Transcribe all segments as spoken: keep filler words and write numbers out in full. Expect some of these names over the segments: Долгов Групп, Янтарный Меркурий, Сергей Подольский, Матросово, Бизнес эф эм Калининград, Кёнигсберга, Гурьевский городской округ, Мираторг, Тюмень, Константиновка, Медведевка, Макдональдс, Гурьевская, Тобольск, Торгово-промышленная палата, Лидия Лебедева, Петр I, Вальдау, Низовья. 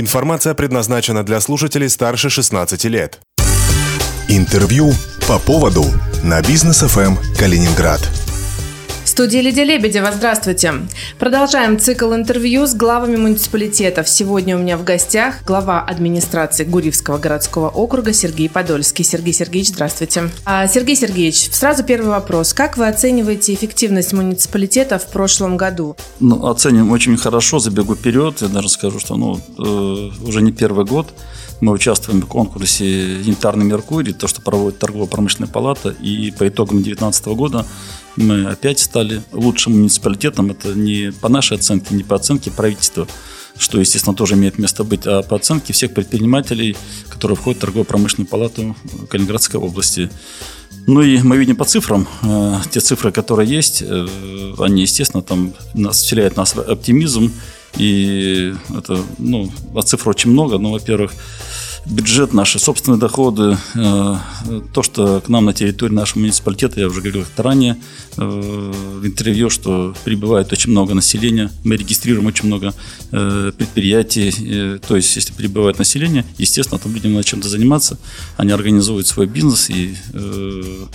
Информация предназначена для слушателей старше шестнадцати лет. Интервью по поводу на Бизнес эф эм Калининград. В студии Лидия Лебедева. Здравствуйте. Продолжаем цикл интервью с главами муниципалитетов. Сегодня у меня в гостях глава администрации Гурьевского городского округа Сергей Подольский. Сергей Сергеевич, здравствуйте. А, Сергей Сергеевич, сразу первый вопрос. Как вы оцениваете эффективность муниципалитета в прошлом году? Ну, оценим очень хорошо. Забегу вперед. Я даже скажу, что ну, э, уже не первый год мы участвуем в конкурсе «Янтарный Меркурий», то, что проводит Торгово-промышленная палата, и по итогам две тысячи девятнадцатого года мы опять стали лучшим муниципалитетом. Это не по нашей оценке, не по оценке правительства, что, естественно, тоже имеет место быть, а по оценке всех предпринимателей, которые входят в Торгово-промышленную палату Калининградской области. Ну и мы видим по цифрам, э, те цифры, которые есть, э, они, естественно, там нас, вселяют нас в оптимизм. И это, ну, цифр очень много, но, во-первых, бюджет, наши собственные доходы, э, то, что к нам на территории нашего муниципалитета, я уже говорил это ранее э, в интервью, что прибывает очень много населения, мы регистрируем очень много э, предприятий, э, то есть, если прибывает население, естественно, там людям надо чем-то заниматься, они организуют свой бизнес и... Э,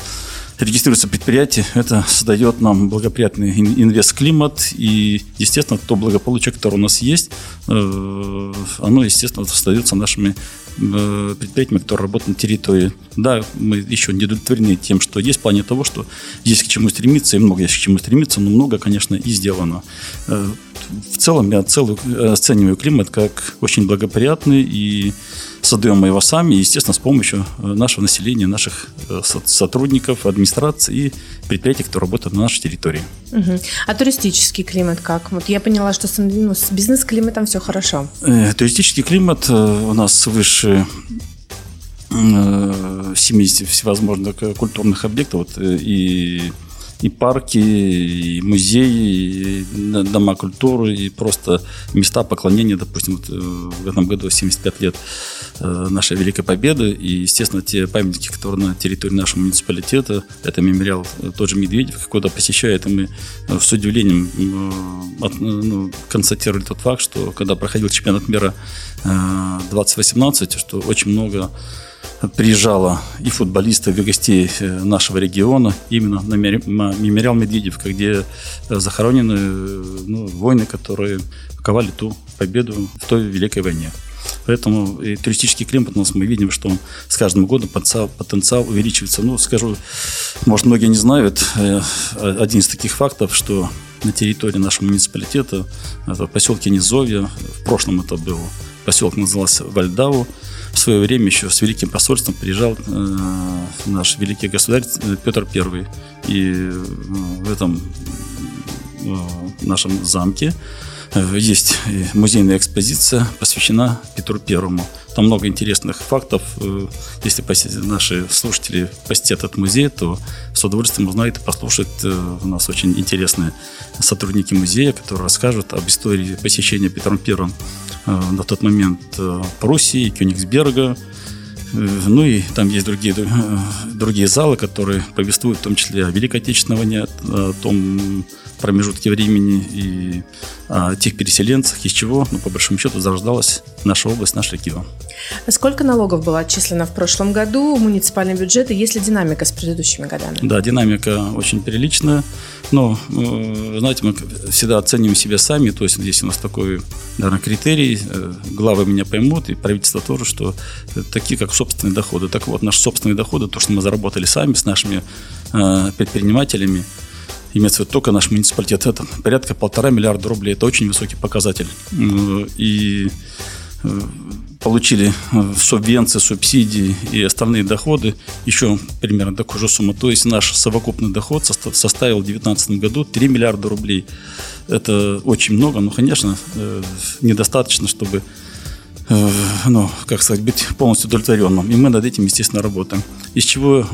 регистрируется предприятие, это создает нам благоприятный инвестклимат, и, естественно, то благополучие, которое у нас есть, оно, естественно, создается нашими предприятиями, которые работают на территории. Да, мы еще не удовлетворены тем, что есть, в плане того, что есть к чему стремиться, и много есть к чему стремиться, но много, конечно, и сделано. В целом я целую, оцениваю климат как очень благоприятный, и создаем мы его сами, естественно, с помощью нашего населения, наших сотрудников, администрации и предприятий, которые работают на нашей территории. Угу. А туристический климат как? Вот я поняла, что с, ну, с бизнес-климатом все хорошо. Э, туристический климат э, у нас свыше э, семидесяти всевозможных культурных объектов, вот, э, и... И парки, и музеи, и дома культуры, и просто места поклонения. Допустим, вот в этом году семьдесят пять лет нашей Великой Победы. И, естественно, те памятники, которые на территории нашего муниципалитета. Это мемориал тот же Медведевка, куда посещает. И мы с удивлением ну, констатировали тот факт, что когда проходил чемпионат мира двадцать восемнадцать, что очень много... приезжало и футболистов, и гостей нашего региона именно на мемориал Медведевка, где захоронены ну, воины, которые ковали ту победу в той Великой войне. Поэтому и туристический климат у нас, мы видим, что он с каждым годом потенциал, потенциал увеличивается. Ну, скажу, может, многие не знают, один из таких фактов, что на территории нашего муниципалитета, в поселке Низовья, в прошлом это было, поселок назывался Вальдау, в свое время еще с Великим посольством приезжал э, наш великий государь Петр Первый. И в этом э, нашем замке э, есть музейная экспозиция, посвящена Петру Первому. Там много интересных фактов. Если наши слушатели посетят этот музей, то с удовольствием узнают и послушают. У нас очень интересные сотрудники музея, которые расскажут об истории посещения Петром Первым на тот момент Пруссии, Кёнигсберга. Ну и там есть другие, другие залы, которые повествуют в том числе о Великой Отечественной войне, о том промежутке времени и о тех переселенцах, из чего, ну, по большому счету, зарождалась наша область, наш регион. Сколько налогов было отчислено в прошлом году в муниципальный бюджет, и есть ли динамика с предыдущими годами? Да, динамика очень приличная. Но, знаете, мы всегда оцениваем себя сами, то есть здесь у нас такой, наверное, критерий, главы меня поймут, и правительство тоже, что такие, как собственные доходы. Так вот, наши собственные доходы, то, что мы заработали сами с нашими э, предпринимателями, имеется в виду только наш муниципалитет, это порядка полтора миллиарда рублей. Это очень высокий показатель. И получили субвенции, субсидии и остальные доходы еще примерно такую же сумму. То есть наш совокупный доход составил в две тысячи девятнадцатом году три миллиарда рублей. Это очень много, но, конечно, недостаточно, чтобы ну, как сказать, быть полностью удовлетворенным. И мы над этим, естественно, работаем. Из чего...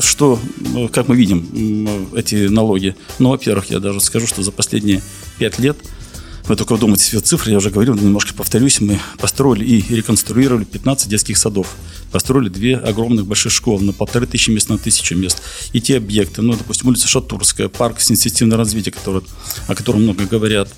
Что, как мы видим, эти налоги? Ну, во-первых, я даже скажу, что за последние пять лет, вы только вдумайтесь в эти цифры, я уже говорил, немножко повторюсь, мы построили и реконструировали пятнадцать детских садов, построили две огромных больших школы на полторы тысячи мест на тысячу мест. И те объекты, ну, допустим, улица Шатурская, парк сенситивного развития, который, о котором много говорят,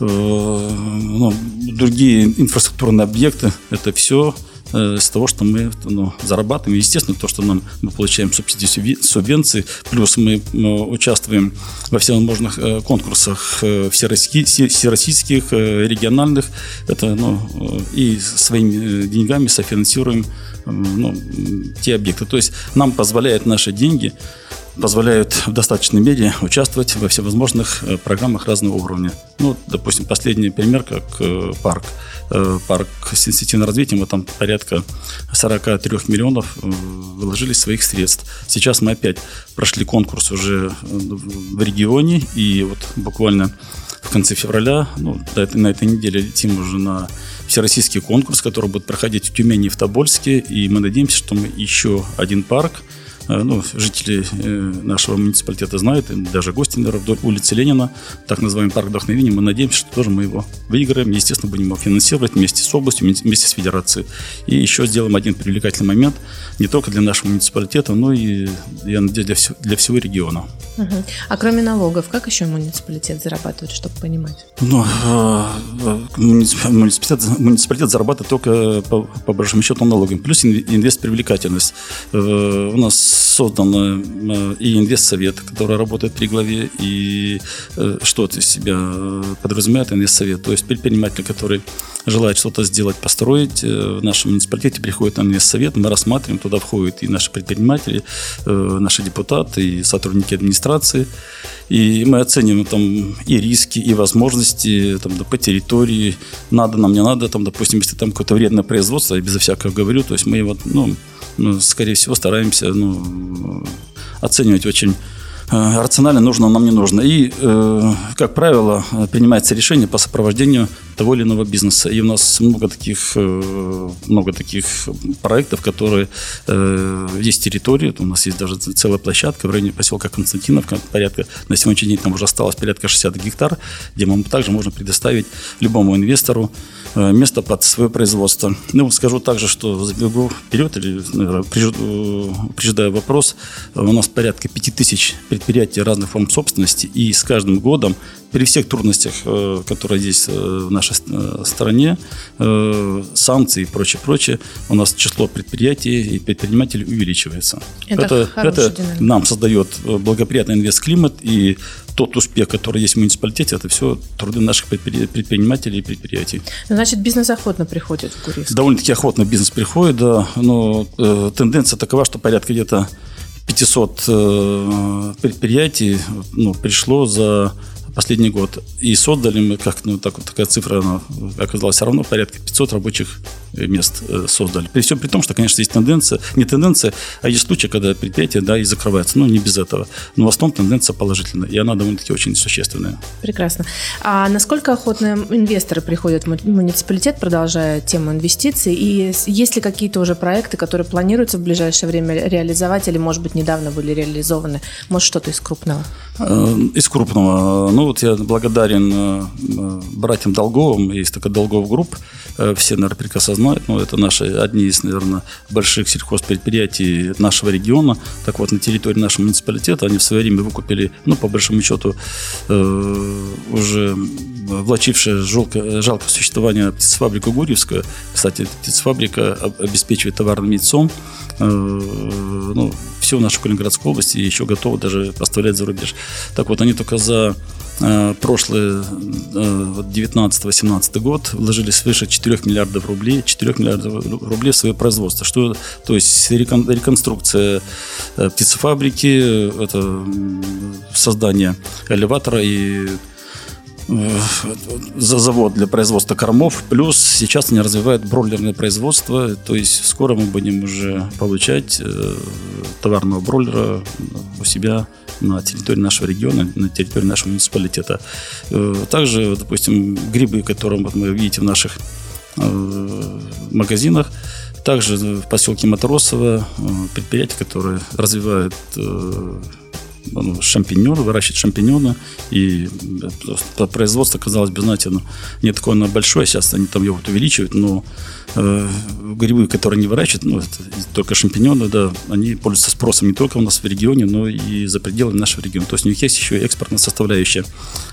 ну, другие инфраструктурные объекты. Это все из того, что мы ну, зарабатываем. Естественно, то, что нам, мы получаем субсидии, субвенции, плюс мы участвуем во всевозможных конкурсах всероссийских, региональных. Это, ну, и своими деньгами софинансируем ну, те объекты. То есть нам позволяют наши деньги, позволяют в достаточной мере участвовать во всевозможных программах разного уровня. Ну, допустим, последний пример, как парк. Парк с инициативным развитием, мы там порядка сорок три миллионов вложили своих средств. Сейчас мы опять прошли конкурс уже в регионе, и вот буквально в конце февраля, ну, на этой неделе летим уже на всероссийский конкурс, который будет проходить в Тюмени и в Тобольске, и мы надеемся, что мы еще один парк, ну, жители нашего муниципалитета знают, даже гости, наверное, вдоль улицы Ленина, так называемый парк вдохновения. Мы надеемся, что тоже мы его выиграем. Естественно, будем его финансировать вместе с областью, вместе с федерацией. И еще сделаем один привлекательный момент не только для нашего муниципалитета, но и, я надеюсь, для, вс- для всего региона. Угу. А кроме налогов, как еще муниципалитет зарабатывает, чтобы понимать? Ну, муниципалитет, муниципалитет зарабатывает только по, по большому счету налогам. Плюс инвестпривлекательность. У нас создан и инвестсовет, который работает при главе, и что-то из себя подразумевает инвестсовет. То есть предприниматель, который желает что-то сделать, построить, в нашем муниципалитете приходит на инвестсовет, мы рассматриваем, туда входят и наши предприниматели, наши депутаты, и сотрудники администрации. И мы оцениваем там и риски, и возможности там, да, по территории, надо нам, не надо, там, допустим, если там какое-то вредное производство, я безо всякого говорю, то есть мы его, ну, ну, скорее всего, стараемся ну, оценивать очень э, рационально, нужно нам не нужно. И, э, как правило, принимается решение по сопровождению того или иного бизнеса. И у нас много таких, э, много таких проектов, которые э, есть территории. У нас есть даже целая площадка в районе поселка Константиновка. Порядка, на сегодняшний день там уже осталось порядка шестьдесят гектар, где мы также можем предоставить любому инвестору место под свое производство. Ну, скажу также, что забегу вперед или, наверное, прижидаю вопрос. У нас порядка пять тысяч предприятий разных форм собственности, и с каждым годом при всех трудностях, которые есть в нашей стране, санкции и прочее, прочее, у нас число предприятий и предпринимателей увеличивается. Это, это, это нам создает благоприятный инвестклимат, и тот успех, который есть в муниципалитете, это все труды наших предпри... предпринимателей и предприятий. Значит, бизнес охотно приходит в Гурьевск? Довольно-таки охотно бизнес приходит, да, но э, тенденция такова, что порядка где-то пятьсот э, предприятий ну, пришло за последний год. И создали мы, как, ну, так, вот такая цифра она оказалась равно, порядка пятьсот рабочих мест э, создали. При всем при том, что, конечно, есть тенденция, не тенденция, а есть случаи, когда предприятие, да, и закрывается. Ну, не без этого. Но в основном тенденция положительная, и она довольно-таки очень существенная. Прекрасно. А насколько охотно инвесторы приходят в муниципалитет, продолжая тему инвестиций? И есть ли какие-то уже проекты, которые планируются в ближайшее время реализовать, или, может быть, недавно были реализованы? Может, что-то из крупного? Э, из крупного. Ну, вот я благодарен братьям Долговым, есть такая Долгов Групп, все, наверное, прекрасно знают, но это наши одни из, наверное, больших сельхозпредприятий нашего региона. Так вот, на территории нашего муниципалитета они в свое время выкупили, ну, по большому счету, уже влачившее жалко, жалко существование птицефабрику Гурьевская. Кстати, птицефабрика обеспечивает товарным яйцом ну, всю нашу Калининградскую область и еще готова даже поставлять за рубеж. Так вот, они только за прошлый девятнадцатый-восемнадцатый год вложили свыше четырех миллиардов рублей, четырех миллиардов рублей в свое производство. Что, то есть реконструкция птицефабрики, это создание элеватора и за завод для производства кормов, плюс сейчас они развивают бройлерное производство, то есть скоро мы будем уже получать товарного бройлера у себя на территории нашего региона, на территории нашего муниципалитета. Также, допустим, грибы, которые вот, вы видите в наших магазинах, также в поселке Матросово предприятия, которые развивают шампиньоны, выращивает шампиньоны. И производство, казалось бы, знаете, ну, не такое оно большое. Сейчас они там его увеличивают. Но э, грибы, которые не выращивают, ну, только шампиньоны, да, они пользуются спросом не только у нас в регионе, но и за пределами нашего региона. То есть у них есть еще экспортная составляющая.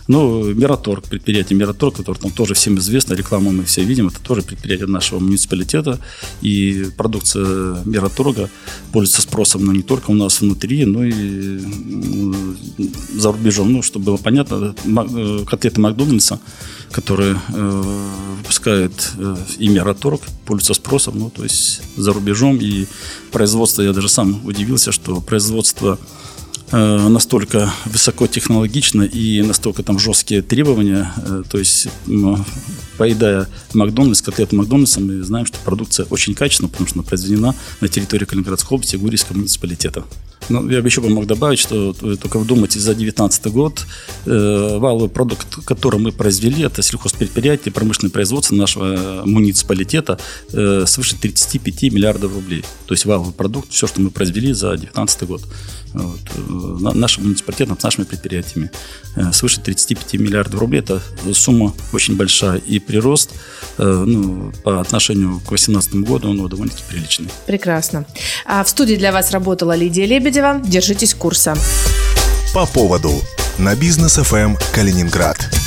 Ну, Мираторг, предприятие Мираторг, которое там тоже всем известно, рекламу мы все видим. Это тоже предприятие нашего муниципалитета. И продукция Мираторга пользуется спросом, но не только у нас внутри, но и за рубежом. Ну, чтобы было понятно, котлеты Макдональдса, которые э, выпускают э, и Мираторг, пользуются спросом, ну, то есть за рубежом. И производство, я даже сам удивился, что производство э, настолько высокотехнологично и настолько там жесткие требования, э, то есть э, поедая Макдональдс, котлету Макдональдса, мы знаем, что продукция очень качественная, потому что она произведена на территории Калининградской области, Гурьевского муниципалитета. Ну, я бы еще мог добавить, что только вдумайтесь, за девятнадцатый год э, валовый продукт, который мы произвели, это сельхозпредприятие, промышленное производство нашего муниципалитета, э, свыше тридцати пяти миллиардов рублей. То есть валовый продукт, все, что мы произвели за девятнадцатый год. Вот, э, нашим муниципалитетом, с нашими предприятиями. Э, свыше тридцати пяти миллиардов рублей. Это сумма очень большая. И прирост э, ну, по отношению к две тысячи восемнадцатому году он довольно-таки приличный. Прекрасно. А в студии для вас работала Лидия Лебедева. Держитесь курса. По поводу на Бизнес эф эм Калининград.